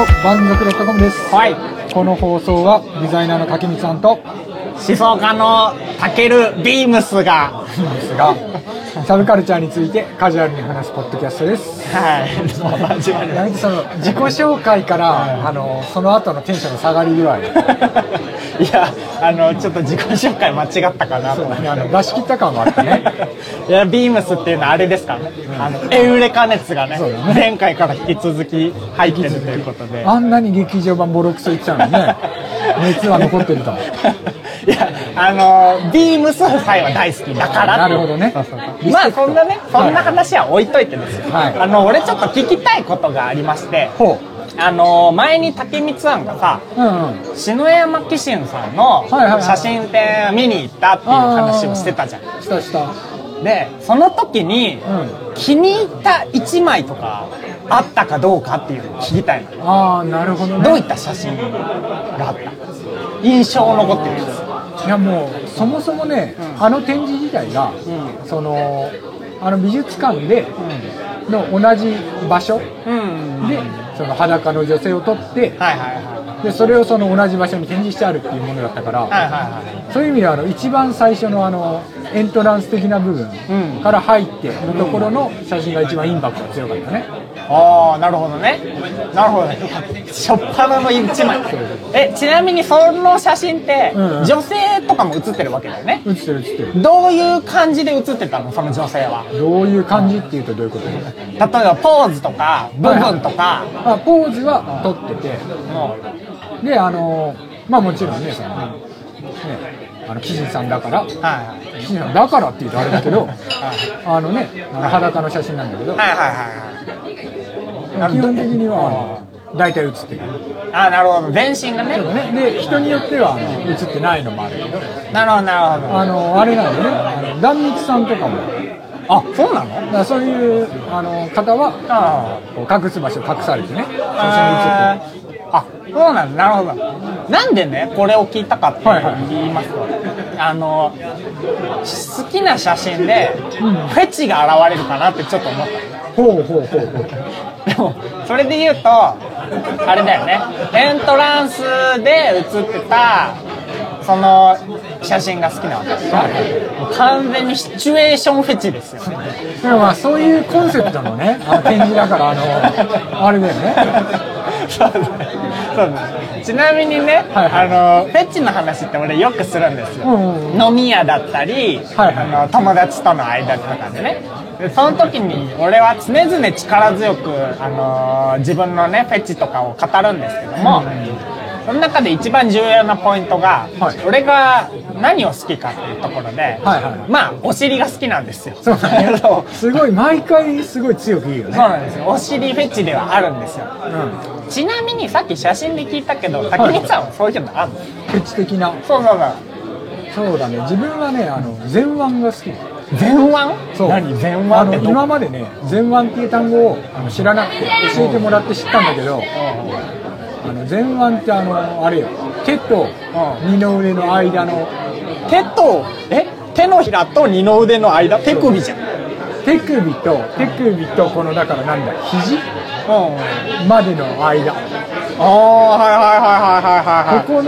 のbanzoku.com です。はい。この放送はデザイナーの竹光さんと思想家のタケルビームスがサブカルチャーについてカジュアルに話すポッドキャストです。はい。なんかその自己紹介から、はい、その後のテンションの下がり具合。いやちょっと自己紹介間違ったかなと思って、ね、出し切った感もあったね。いやビームスっていうのはあれですからね、エウレカ熱が ね前回から引き続き入ってるということで、あんなに劇場版ボロクソ言ってたのにね熱は残ってると。いやビームス夫妻は大好きだから。なるほどね。まあそんな話は置いといてですよ、はい、俺ちょっと聞きたいことがありまして。ほう。前に竹光さんがさ、うんうん、篠山紀信さんの写真展見に行ったっていう話をしてたじゃん。したした。でその時に、うん、気に入った1枚とかあったかどうかっていうのを聞きたい。ああなるほどね。どういった写真があった？印象残ってるやつ。いやもうそもそもね、うん、展示自体が、うん、美術館で、うん、の同じ場所、うん、で。その裸の女性を撮って、はいはいはい、でそれをその同じ場所に展示してあるっていうものだったから、はいはいはい、そういう意味では一番最初のエントランス的な部分から入ってのところの写真が一番インパクトが強かったね、うん、ああなるほどねなるほどね。初っ端の一枚。ちなみにその写真って女性とかも写ってるわけだよね。写ってる写ってる。どういう感じで写ってたのその女性は。どういう感じっていうとどういうこと。例えばポーズとか部分とか、はいはい。ポーズは撮ってて、うん、でまあもちろんねその紀信さんだから、はいはい、紀信さんだからっていうとあれだけど、はい、裸の写真なんだけど、はいはいはい、基本的には大体写ってる。あなるほど。全身がね。で人によっては写ってないのもあるけど。なるほどなるほど。あれなんだよね。壇蜜さんとかも。あ、そうなの？だからそういう方は隠す場所隠されてね、写真に写ってる。あ、そうなんだ。なるほど。なんでねこれを聞いたかって言いますと、はいはい、好きな写真でフェチが現れるかなってちょっと思った。ほうほうほうほう。でもそれで言うとあれだよね。エントランスで写ってた。その写真が好きなわけです、はい、完全にシチュエーションフェチですよね。でもまあそういうコンセプトのね展示だからあれだよね。そうですね、そうです。ちなみにね、はいはい、フェチの話って俺よくするんですよ、うんうん、飲み屋だったり、はいはい、友達との間とかでね。でその時に俺は常々力強く、自分のねフェチとかを語るんですけども、うんその中で一番重要なポイントが、はい、俺が何を好きかっていうところで、はいはい、まあお尻が好きなんですよ。そうなんですよ。すごい毎回すごい強く言うよね。そうなんですよ。お尻フェチではあるんですよ、うん、ちなみにさっき写真で聞いたけど竹光さんはそういうのあるの、はい、フェチ的な。そうそうそうそうだね。自分はね前腕が好き。前腕？そう。何前腕ってどう？今までね前腕っていう単語を知らなくて教えてもらって知ったんだけど、前腕ってあれよ、手と二の腕の間の、手と手のひらと二の腕の間、手首じゃん。手首とこのだからなんだ肘、うん、までの間。ああはいはいはいはいはいはい。ここ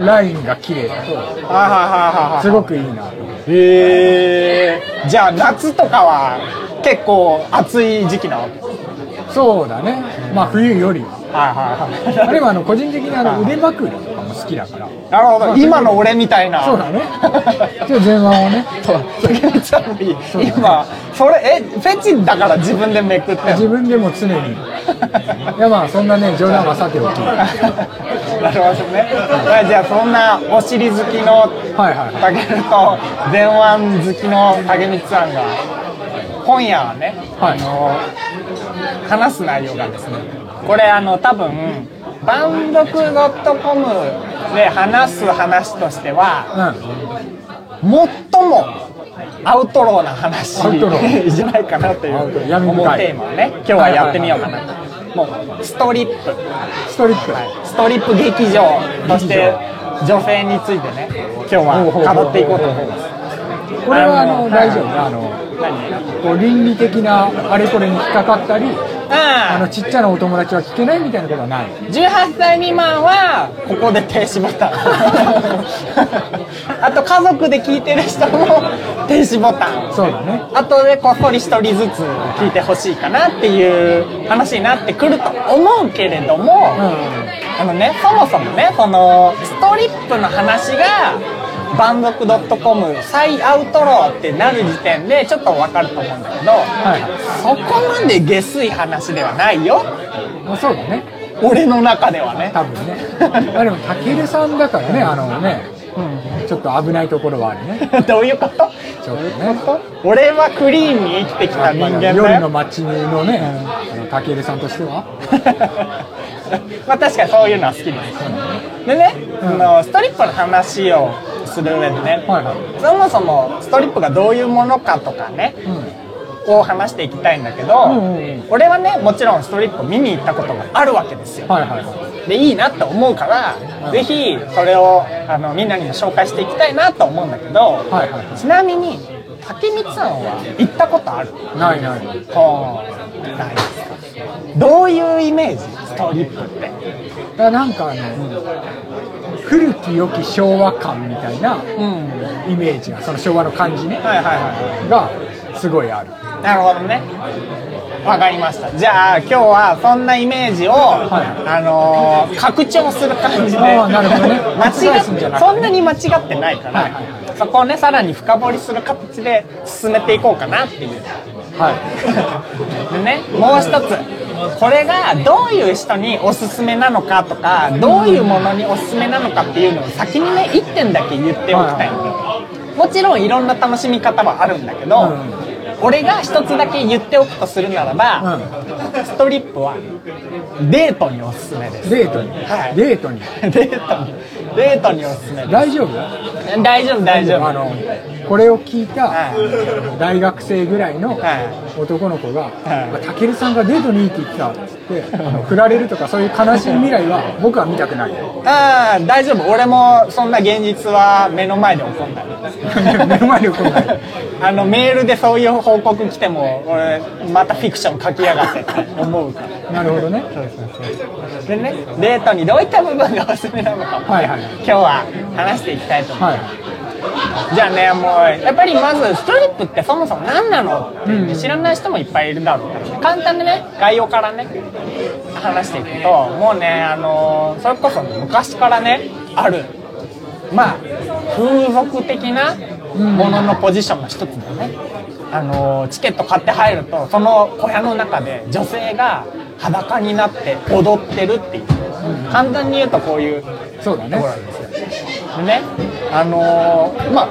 のラインが綺麗だと。はいはいはいはい。すごくいいな。へえ。じゃあ夏とかは結構暑い時期なわけ。そうだね。まあ冬よりは。はいはいはい。でも個人的に腕まくりとかも好きだから。なるほど。まあ、今の俺みたいな。そうだね。じゃあ前腕をね。そう。今それフェチだから自分でめくって。自分でも常に。いやまあそんなね冗談はさておき。なるほどね。じゃあそんなお尻好きのタケルと前腕好きの竹光さんが今夜はね。はい。話す内容がですね、これ多分banzoku.com で話す話としては、うん、最もアウトローな話じゃないかなという思うテーマをね今日はやってみようかなと、はいはいはい、もうストリップ、はい、ストリップ劇場として女性についてね今日は語っていこうと思います。これは大丈夫ね、倫理的なあれこれに引っかかったり、ちっちゃなお友達は聞けないみたいなことはない。18歳未満はここで停止ボタンあと家族で聞いてる人も停止ボタン。そうだね。あとでこっそり一人ずつ聞いてほしいかなっていう話になってくると思うけれども、ね、そもそもね、そのストリップの話がbanzoku.com 再アウトローってなる時点でちょっと分かると思うんだけど、そこまで下水話ではないよ。まあそうだね、俺の中ではね、多分ねでもたけるさんだからね、ちょっと危ないところはあるねどういうこと？ちょっとね、俺はクリーンに生きてきた人間だよ。夜の街のね、たけるさんとしてはまあ確かにそういうのは好きですでね、ストリップの話をする上でね、そもそもストリップがどういうものかとかね、を話していきたいんだけど、俺はね、もちろんストリップ見に行ったことがあるわけですよ。でいいなって思うから、ぜひそれをみんなにも紹介していきたいなと思うんだけど、ちなみに竹光さんは行ったことある？ないない。ないですか。どういうイメージ？ストリップって。なんか古き良き昭和感みたいなイメージが、その昭和の感じね、がすごいある。なるほどね、わかりました。じゃあ今日はそんなイメージを、拡張する感じで、なるほどね、そんなに間違ってないから、そこをねさらに深掘りする形で進めていこうかなっていう。でね、もう一つ、これがどういう人におすすめなのかとか、どういうものにおすすめなのかっていうのを先にね1点だけ言っておきたいので、もちろんいろんな楽しみ方はあるんだけど、俺が一つだけ言っておくとするならば、ストリップはデートにおすすめです。デートにおすすめです。大丈夫？大丈夫大丈夫。これを聞いた大学生ぐらいの男の子が「たけるさんがデートにいいって言ってた」って振られるとか、そういう悲しい未来は僕は見たくない。ああ大丈夫、俺もそんな現実は目の前で起こんない目の前で起こんない。メールでそういう報告来ても俺またフィクション書きやがってって思うから。なるほどね。でね、デートにどういった部分がおすすめなのか、今日は話していきたいと思います。じゃあね、もうやっぱりまずストリップってそもそも何なのって知らない人もいっぱいいるだろうから、簡単でね概要からね話していくと、もうねそれこそ昔からねある、まあ風俗的なもののポジションの一つだね。チケット買って入ると、その小屋の中で女性が裸になって踊ってるっていう、簡単に言うとこういうところなんですよ。ね、まあ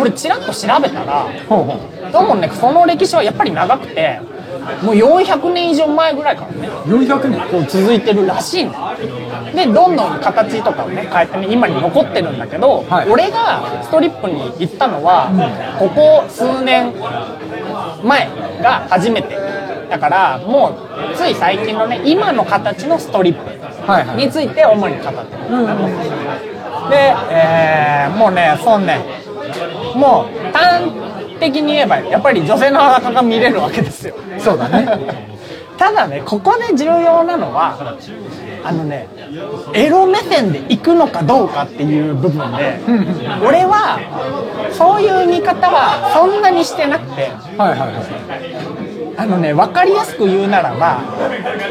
俺ちらっと調べたら、どうもねその歴史はやっぱり長くて、もう400年以上前ぐらいからね400年続いてるらしいんだ。でどんどん形とかをね変えてね今に残ってるんだけど、俺がストリップに行ったのは、ここ数年前が初めてだから、もうつい最近のね今の形のストリップについて主に語ってます。で、もうね、そうね、もう端的に言えばやっぱり女性の裸が見れるわけですよ。そうだねただね、ここで重要なのはエロ目線で行くのかどうかっていう部分で俺はそういう見方はそんなにしてなくて、分かりやすく言うならば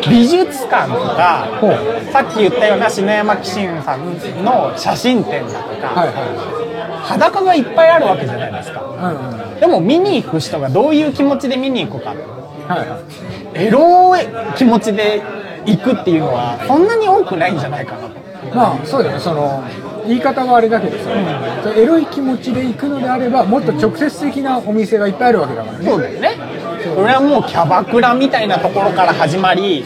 美術館とか、さっき言ったような篠山紀信さんの写真展だとか、裸がいっぱいあるわけじゃないですか。でも見に行く人がどういう気持ちで見に行くか、エロい気持ちで行くっていうのはそんなに多くないんじゃないかなと。まあそうだよね、その言い方はあれだけどさ、エロい気持ちで行くのであればもっと直接的なお店がいっぱいあるわけだからね。そうだよね。それはもうキャバクラみたいなところから始まり、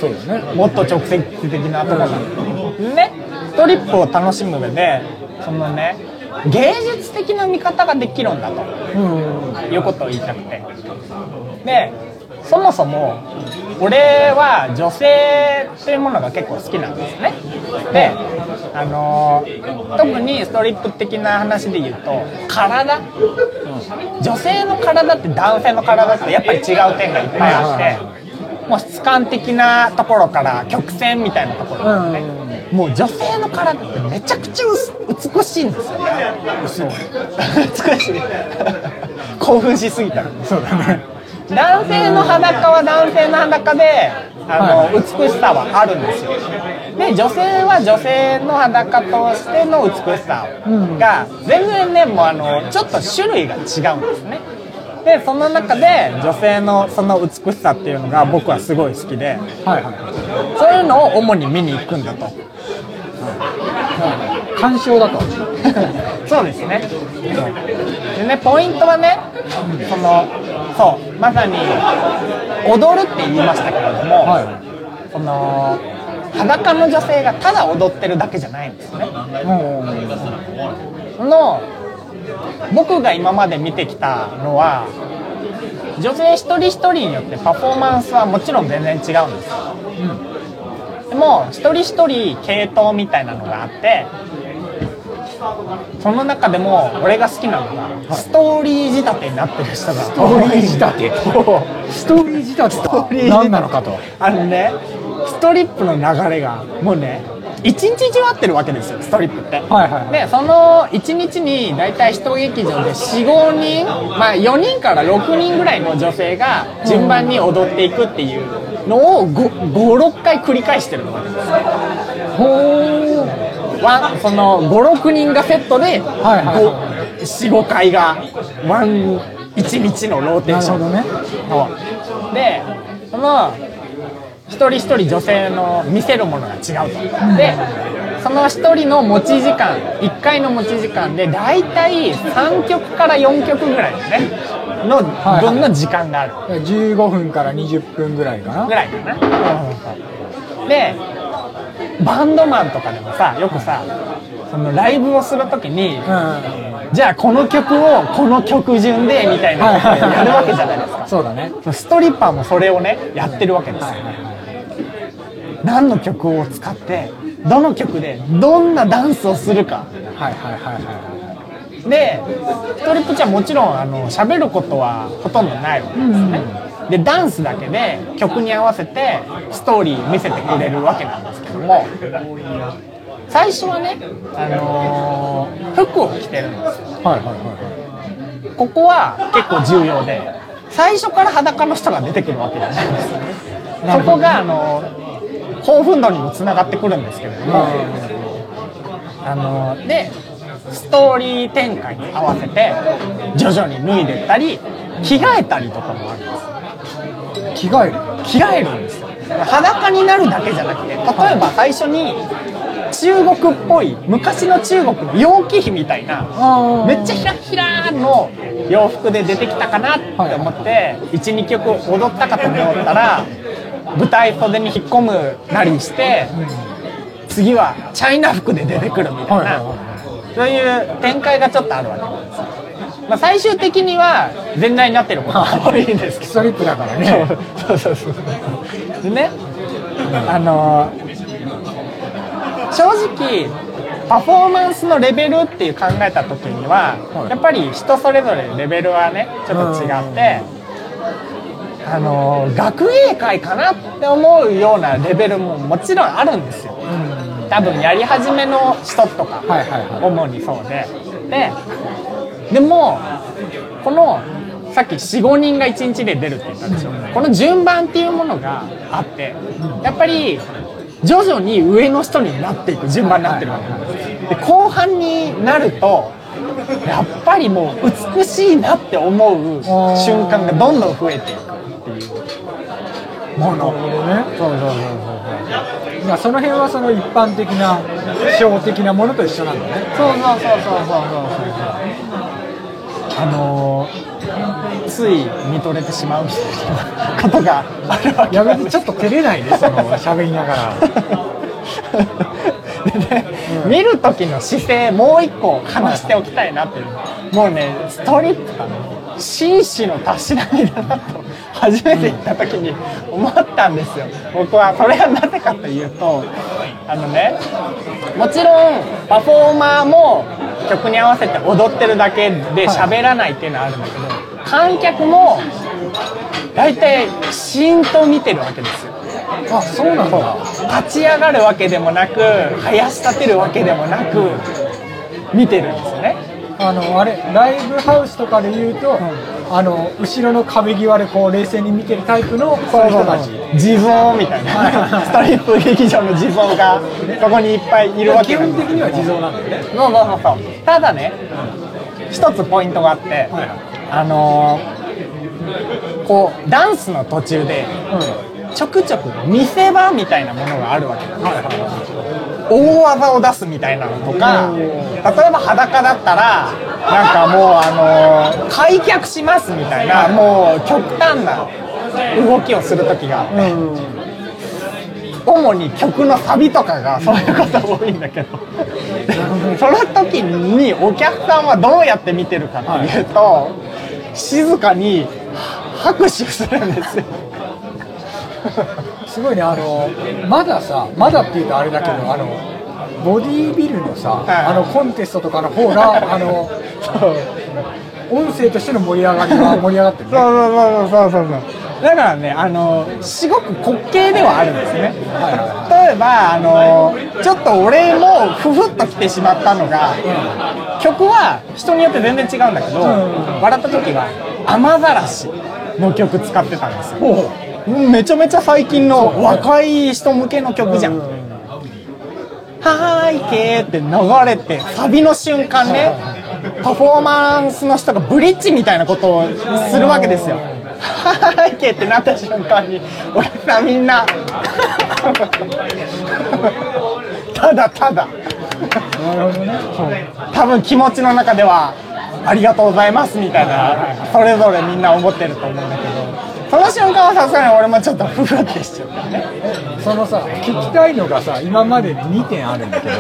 もっと直接的なところからね、ストリップを楽しむ上でそのね芸術的な見方ができるんだということを言いたくて、でそもそも俺は女性というものが結構好きなんですね。で、特にストリップ的な話で言うと体、女性の体って男性の体ってやっぱり違う点がいっぱいあって、もう質感的なところから曲線みたいなところがね、うん、もう女性の体ってめちゃくちゃ美しいんですよね。そう美しい興奮しすぎた。そうだね男性の裸は男性の裸で美しさはあるんですよ。で女性は女性の裸としての美しさが全然ね、もうちょっと種類が違うんですね。でその中で女性のその美しさっていうのが僕はすごい好きで、はいはい、そういうのを主に見に行くんだと、はい、鑑賞だとそうですね。でね、ポイントはね、そうまさに踊るって言いましたけれども、はい、その裸の女性がただ踊ってるだけじゃないんですね、うん、僕が今まで見てきたのは女性一人一人によってパフォーマンスはもちろん全然違うんですよ、うん、でも一人一人系統みたいなのがあって、その中でも俺が好きなのがストーリー仕立てになってる人が、ストーリー仕立てストーリー仕立てとは何なのかと、あのねストリップの流れがもうね一日中合ってるわけですよ、ストリップって、はいはいはい、でその1日に大体1劇場で 4,5 人、まあ、4人から6人ぐらいの女性が順番に踊っていくっていうのを 5,6 回繰り返してるわけです。ほー、その 5,6 人がセットで 4,5 回が1日のローテーション、なるほどね。でその一人一人女性の見せるものが違うと。でその一人の持ち時間、1回の持ち時間でだいたい3曲から4曲ぐらいの分の時間がある、はいはい、15分から20分ぐらいかなで、バンドマンとかでもさ、よくさ、そのライブをするときに、じゃあこの曲をこの曲順でみたいなことをやるわけじゃないですかそうだね、ストリッパーもそれをねやってるわけですよ、はいはいはい、何の曲を使ってどの曲でどんなダンスをするか、はいはいはいはい、でストリップちゃんもちろん喋ることはほとんどないわけですね、うん、でダンスだけで曲に合わせてストーリー見せてくれるわけなんですけども、最初はね、服を着てるんですよ、はいはいはい、ここは結構重要で、最初から裸の人が出てくるわけじゃないんですよねそこが興奮度にもつながってくるんですけれども、でストーリー展開に合わせて徐々に脱いでったり着替えたりとかもあります。着替えるんですよ。裸になるだけじゃなくて、例えば最初に中国っぽい昔の中国の楊貴妃みたいなめっちゃヒラヒラの洋服で出てきたかなって思って1、2曲踊ったかと思ったら舞台袖に引っ込むなりして、次はチャイナ服で出てくるみたいな、そういう展開がちょっとあるわけなんですよ。まあ、最終的には全裸になってることが多いんですけどストリップだからねそうでね、正直パフォーマンスのレベルっていう考えた時には、やっぱり人それぞれレベルはねちょっと違って、学芸会かなって思うようなレベルももちろんあるんですよ、うん、多分やり始めの人とか主にそうで、でもこのさっき 4,5 人が1日で出るって言ったでしょ、この順番っていうものがあって、やっぱり徐々に上の人になっていく順番になってるわけなんです。で後半になるとやっぱりもう美しいなって思う瞬間がどんどん増えていくっていうものね。そうまあその辺はその一般的なショー的なものと一緒なんだね。そうつい見とれてしまうみたいなことがあるわけなんです。やめてちょっと照れないでその喋りながらで、ねうん、見る時の姿勢もう一個話しておきたいなっていう、はい、もうねストリップがね紳士のたしなみだなと初めて行った時に思ったんですよ、うん、僕は。それはなぜかというともちろんパフォーマーも曲に合わせて踊ってるだけで喋らないっていうのはあるんだけど、はい、観客も大体シーンと見てるわけですよ。あ、そうなんだ。立ち上がるわけでもなく、生やし立てるわけでもなく見てるんですよね。あれライブハウスとかでいうと、うん、後ろの壁際でこう冷静に見てるタイプのこの人たち、地蔵みたいなストリップ劇場の地蔵がそこにいっぱいいるわけなんです。基本的には地蔵なんだよね。そう。ただね、一つポイントがあって、はい、こうダンスの途中で、うん、ちょくちょく見せ場みたいなものがあるわけなんです。はい、大技を出すみたいなのとか、例えば裸だったらなんかもう開脚しますみたいな、もう極端な動きをする時があって、主に曲のサビとかがそういうこと多いんだけどその時にお客さんはどうやって見てるかっていうと、静かに拍手するんですよすごいね、まだっていうとあれだけど、ボディービルのさ、はい、コンテストとかの方が音声としての盛り上がりは盛り上がってるね。そう。だからね、すごく滑稽ではあるんですね。はい、例えばちょっと俺もふふっと来てしまったのが、うん、曲は人によって全然違うんだけど、笑った時は雨ざらしの曲使ってたんですよ。めちゃめちゃ最近の若い人向けの曲じゃん。はーいけーって流れて、サビの瞬間ね、パフォーマンスの人がブリッジみたいなことをするわけですよ。はーいけーってなった瞬間に俺らみんなただ多分気持ちの中ではありがとうございますみたいな、それぞれみんな思ってると思うんだけど、その瞬間はさすがに俺もちょっとふふってしちゃったね。そのさ、聞きたいのがさ、今まで2点あるんだけど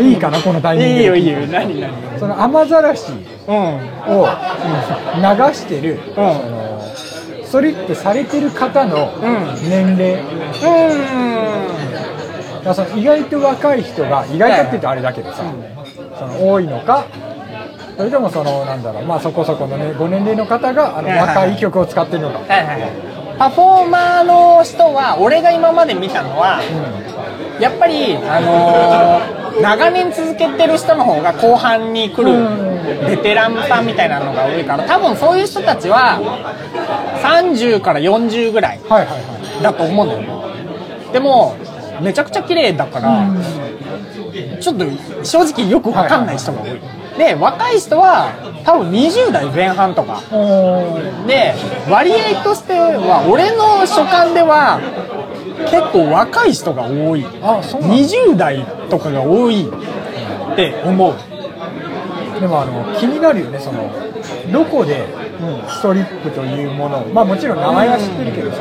いいかな、このタイミングで。いいよ。何その雨ざらしを流してる、ストリップされてる方の年齢、だから意外と若い人が、意外とって言うとあれだけどさ、その多いのか、それでもまあそこそこのね、ご年齢の方が若い曲を使ってるのか。パフォーマーの人は、俺が今まで見たのは、やっぱり長年続けてる人の方が後半に来るベテランさんみたいなのが多いから、多分そういう人たちは30から40ぐらいだと思うんだよね。でもめちゃくちゃ綺麗だから、ちょっと正直よくわかんない人が多い。で、若い人は多分20代前半とかで、割合としては俺の所感では結構若い人が多い。20代とかが多いって思う。でも気になるよね、どこでストリップというものを、まあもちろん名前は知ってるけどさ、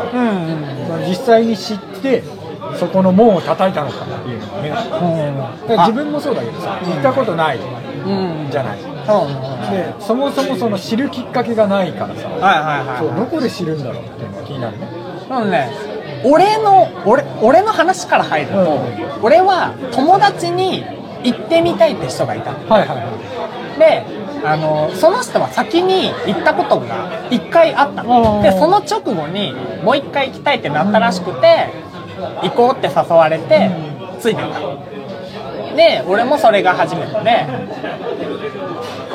実際に知ってそこの門を叩いたのかなっていうのがね。だから自分もそうだけどさ、行ったことないじゃない。で、そもそもその知るきっかけがないからさ、どこで知るんだろうっていうのが気になるね。なので、俺の話から入ると、俺は友達に行ってみたいって人がいた。で、その人は先に行ったことが1回あった。で、その直後にもう1回行きたいってなったらしくて、行こうって誘われてついてた。で、俺もそれが初めてで、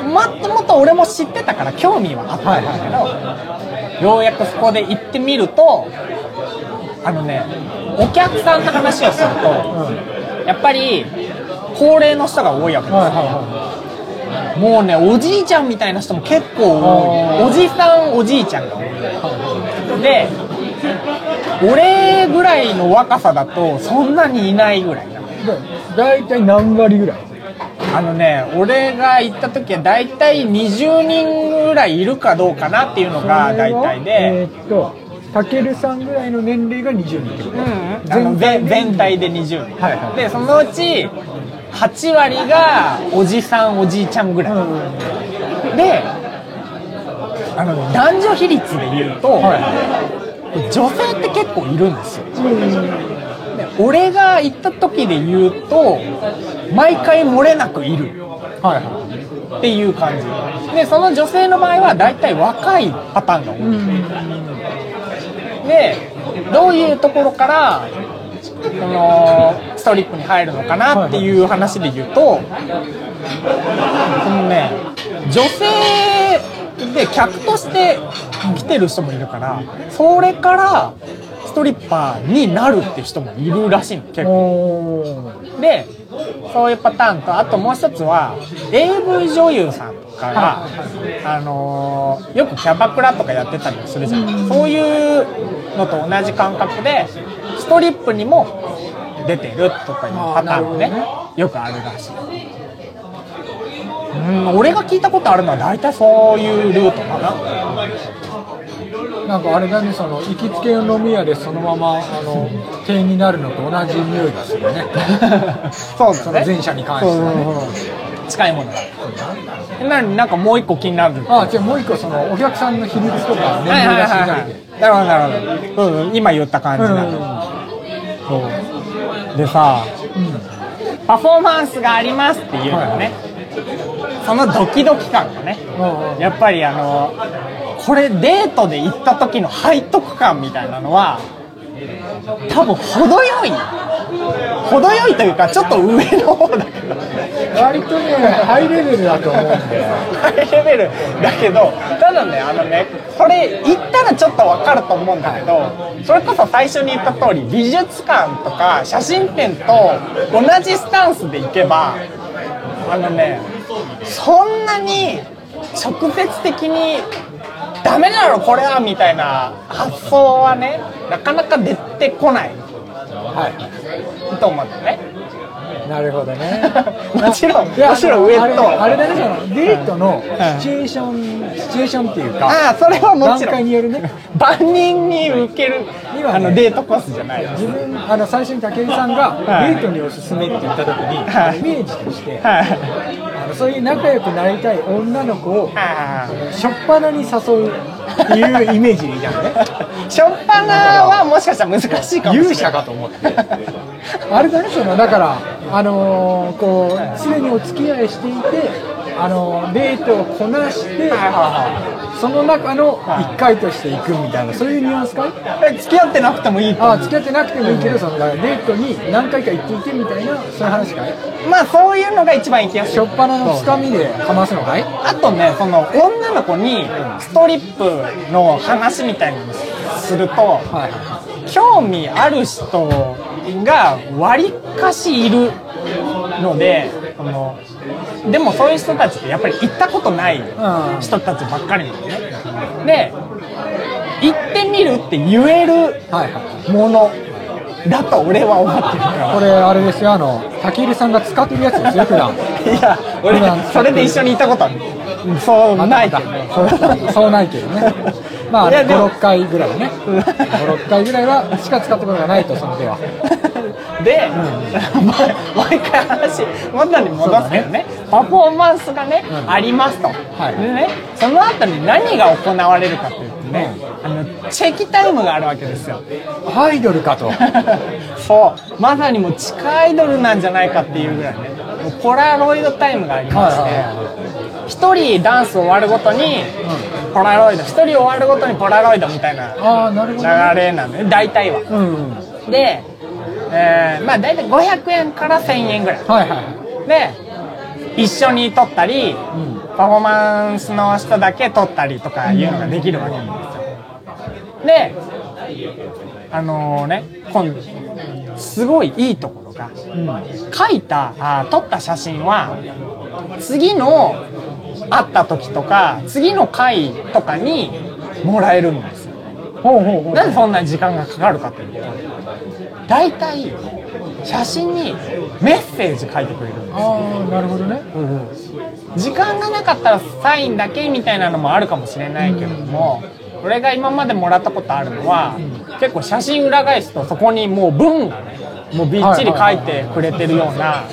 もっと俺も知ってたから興味はあったんだけど、ようやくそこで行ってみると、お客さんの話をすると、やっぱり高齢の人が多いわけですよ。もうね、おじいちゃんみたいな人も結構多い。おじさんおじいちゃんが多い。で、俺ぐらいの若さだとそんなにいないぐらいだ。大体何割ぐらい？俺が行った時は大体20人ぐらいいるかどうかなっていうのが大体で、たけるさんぐらいの年齢が20人ってこと？全体で20人、でそのうち8割がおじさんおじいちゃんぐらい、で男女比率で言うと、女性って結構いるんですよ。で、俺が行った時で言うと毎回漏れなくいる、っていう感じで、その女性の場合は大体若いパターンが多い。でどういうところからこのストリップに入るのかなっていう話で言うと、そのね、女性で客として来てる人もいるから、それからストリッパーになるって人もいるらしいの、結構。でそういうパターンと、あともう一つは AV 女優さんとかが、よくキャバクラとかやってたりするじゃん。そういうのと同じ感覚でストリップにも出てるとかいうパターンもね、よくあるらしい。俺が聞いたことあるのは大体そういうルートかな。なんかあれだね、その行きつけの飲み屋でそのまま店員になるのと同じ匂いがするね。そうですね、前者に関してはね、近いものが。なんかもう一個気になる。あ、じゃあもう一個、そのお客さんの比率とか年齢が知りたいで。なるほどなるほど、今言った感じなのでさ、パフォーマンスがありますっていうのね、そのドキドキ感がね、やっぱりこれデートで行った時の背徳感みたいなのは多分程よいというか、ちょっと上の方だけど、割とねハイレベルだと思うんで。ハイレベルだけど、ただね、それ行ったらちょっと分かると思うんだけど、それこそ最初に言った通り、美術館とか写真展と同じスタンスで行けば、そんなに直接的にダメだろこれはみたいな発想はね、なかなか出てこない、と思ってね。なるほどね。もちろん上とあれだね、そのデートのシチュエーションっていうか、それはもちろん段階によるね。万人に受けるデートコースじゃない。自分最初に武井さんがデートにおすすめって言った時にイメージとして、そういう仲良くなりたい女の子を初っ端に誘うっていうイメージでいたのね。初っ端はもしかしたら難しいかもしれない。勇者かと思って。あれだね、だからこう常にお付き合いしていて、デートをこなして、その中の1回として行くみたいな、そういうニュアンスかい？付き合ってなくてもいい。付き合ってなくてもいいけど、デートに何回か行っていてみたいな、そういう話かい？まあそういうのが一番行きやすい。初っ端のつかみでかますのかい？あとね、その女の子にストリップの話みたいなのをすると、興味ある人が割かしいるので、でもそういう人たちってやっぱり行ったことない人たちばっかりなんでね。で行ってみるって言えるものだと俺は思ってるから。これあれですよ、武入さんが使ってるやつですよ、普段。いや俺それで一緒に行ったことある。そうないけど、そうないけどね。まあ56回ぐらいね、56回ぐらいはしか使ったことがないと、その手は。で、毎回話元に戻すけどね、パフォーマンスがね、ありますと。でね、その後に何が行われるかというとね、チェキタイムがあるわけですよ。アイドルかと。そう、まさにもう地下アイドルなんじゃないかっていうぐらいね、ポラロイドタイムがありまして、1人ダンス終わるごとにポラロイド、1人終わるごとにポラロイドみたいな流れなんでね、大体は。でまあ大体500円から1000円ぐらいで一緒に撮ったり、パフォーマンスの人だけ撮ったりとかいうのができるわけなんですよ。で今度すごいいいところが、撮った写真は次の会った時とか次の回とかにもらえるんですよ。なんでそんなに時間がかかるかというと、だいたい写真にメッセージ書いてくれるんですよ。なるほどね。時間がなかったらサインだけみたいなのもあるかもしれないけれども、俺が今までもらったことあるのは、結構写真裏返すとそこにもう文がね、もうびっちり書いてくれてるような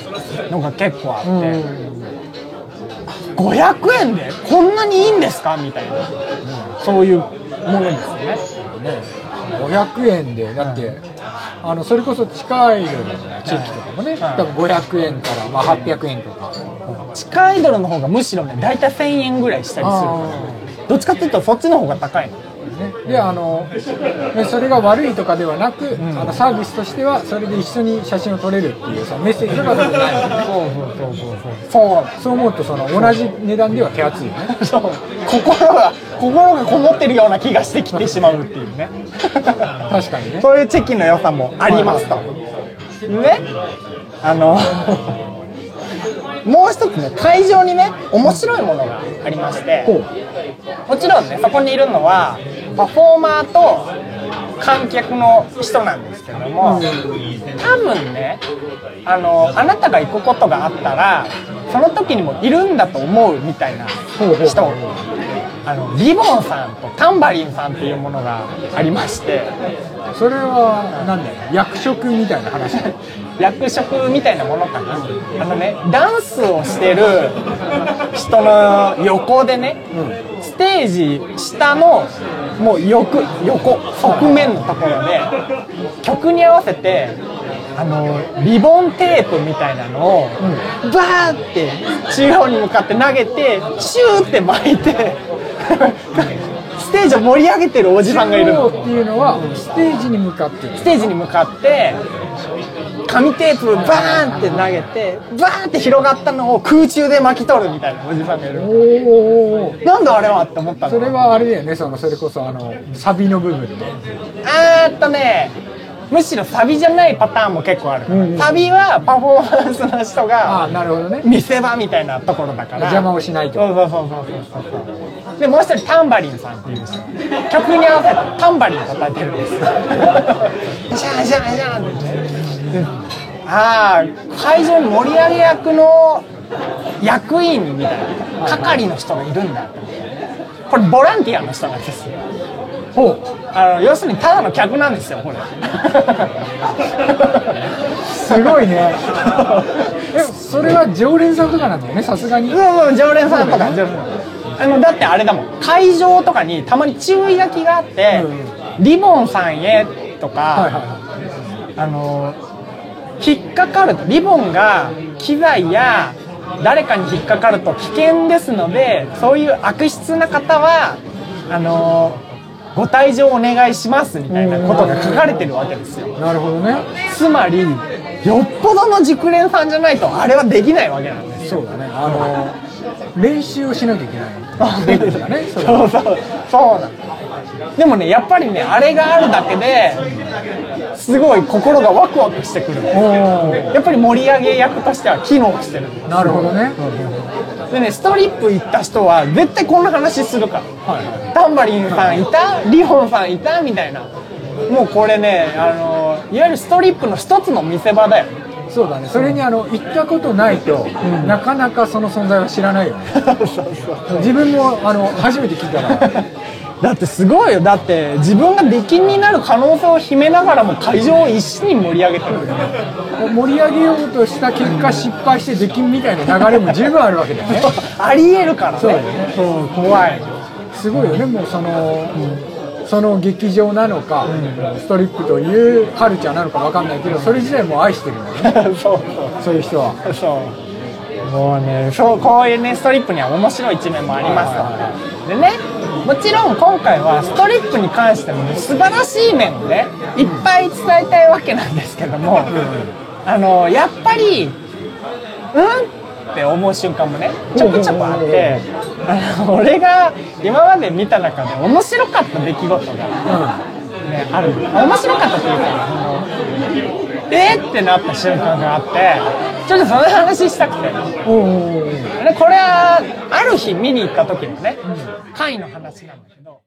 のが結構あって、500円でこんなにいいんですかみたいな、そういうものですよね。500円でだって、それこそ地下アイドルのチェキとかもね、多分500円から、まあ、800円とか、地下アイドルの方がむしろね、大体1000円ぐらいしたりするから、どっちかっていうとそっちの方が高いの。でそれが悪いとかではなく、サービスとしてはそれで一緒に写真を撮れるっていうさメッセージがないのね。そう思うとその同じ値段では手厚いよね。そう心がこもってるような気がしてきてしまうっていうね。確かにね。そういうチェキの良さもありますとね。もう一つね、会場にね面白いものがありまして、もちろんねそこにいるのはパフォーマーと観客の人なんですけども、多分ねあなたが行くことがあったらその時にもいるんだと思うみたいな人、リボンさんとタンバリンさんっていうものがありまして、それは何だよ、役職みたいな話役職みたいなものかな。ね、ダンスをしてる人の横でね、ステージ下のもう横側面のところで曲に合わせてリボンテープみたいなのをバーって中央に向かって投げてシューって巻いてステージを盛り上げてるおじさんがいるの。っていうのはステージに向かって紙テープバーンって投げてバーンって広がったのを空中で巻き取るみたいなおじさんがいる。なんだあれはって思ったの。それはあれだよね、それこそサビの部分でむしろサビじゃないパターンも結構ある。サビはパフォーマンスの人が見せ場みたいなところだから邪魔をしないと。そうでもう一人タンバリンさんっていう人、曲に合わせてタンバリン叩いてるんですジャンジャンジャンってね。会場の盛り上げ役の役員みたいな係の人がいるんだって。これボランティアの人なんですよ。要するにただの客なんですよこれすごいねそれは常連さんとかなんだよね、さすがに。常連さんとかだってあれだもん、会場とかにたまに注意書きがあって「リボンさんへ」とか引っかかるとリボンが機材や誰かに引っかかると危険ですので、そういう悪質な方はご退場お願いしますみたいなことが書かれてるわけですよ。なるほどね。つまりよっぽどの熟練さんじゃないとあれはできないわけなんです。そうだね。練習をしなきゃいけないですからね。そうだ。でもねやっぱりねあれがあるだけですごい心がワクワクしてくるんですよ。やっぱり盛り上げ役としては機能してるんです。なるほどね。でね、ストリップ行った人は絶対こんな話するから、タンバリンさんいた、リホンさんいたみたいな。もうこれねいわゆるストリップの一つの見せ場だよ。そうだね。それに行ったことないと、なかなかその存在は知らないよね自分も初めて聞いたらだってすごいよ。だって自分が出禁になる可能性を秘めながらも会場を一緒に盛り上げてる、盛り上げようとした結果失敗して出禁みたいな流れも十分あるわけだよねありえるからね。そうだね。怖い。すごいよね。もうその劇場なのか、ストリップというカルチャーなのか分かんないけど、それ自体も愛してるんだよねそういう人は。もうね、こういうねストリップには面白い一面もありますからね。もちろん今回はストリップに関しても、ね、素晴らしい面をねいっぱい伝えたいわけなんですけども、やっぱりって思う瞬間もねちょくちょくあって、俺が今まで見た中で面白かった出来事が、ある。面白かったっていうかってなった瞬間があって、ちょっとその話したくて、これはある日見に行った時のね会の話なんだけど。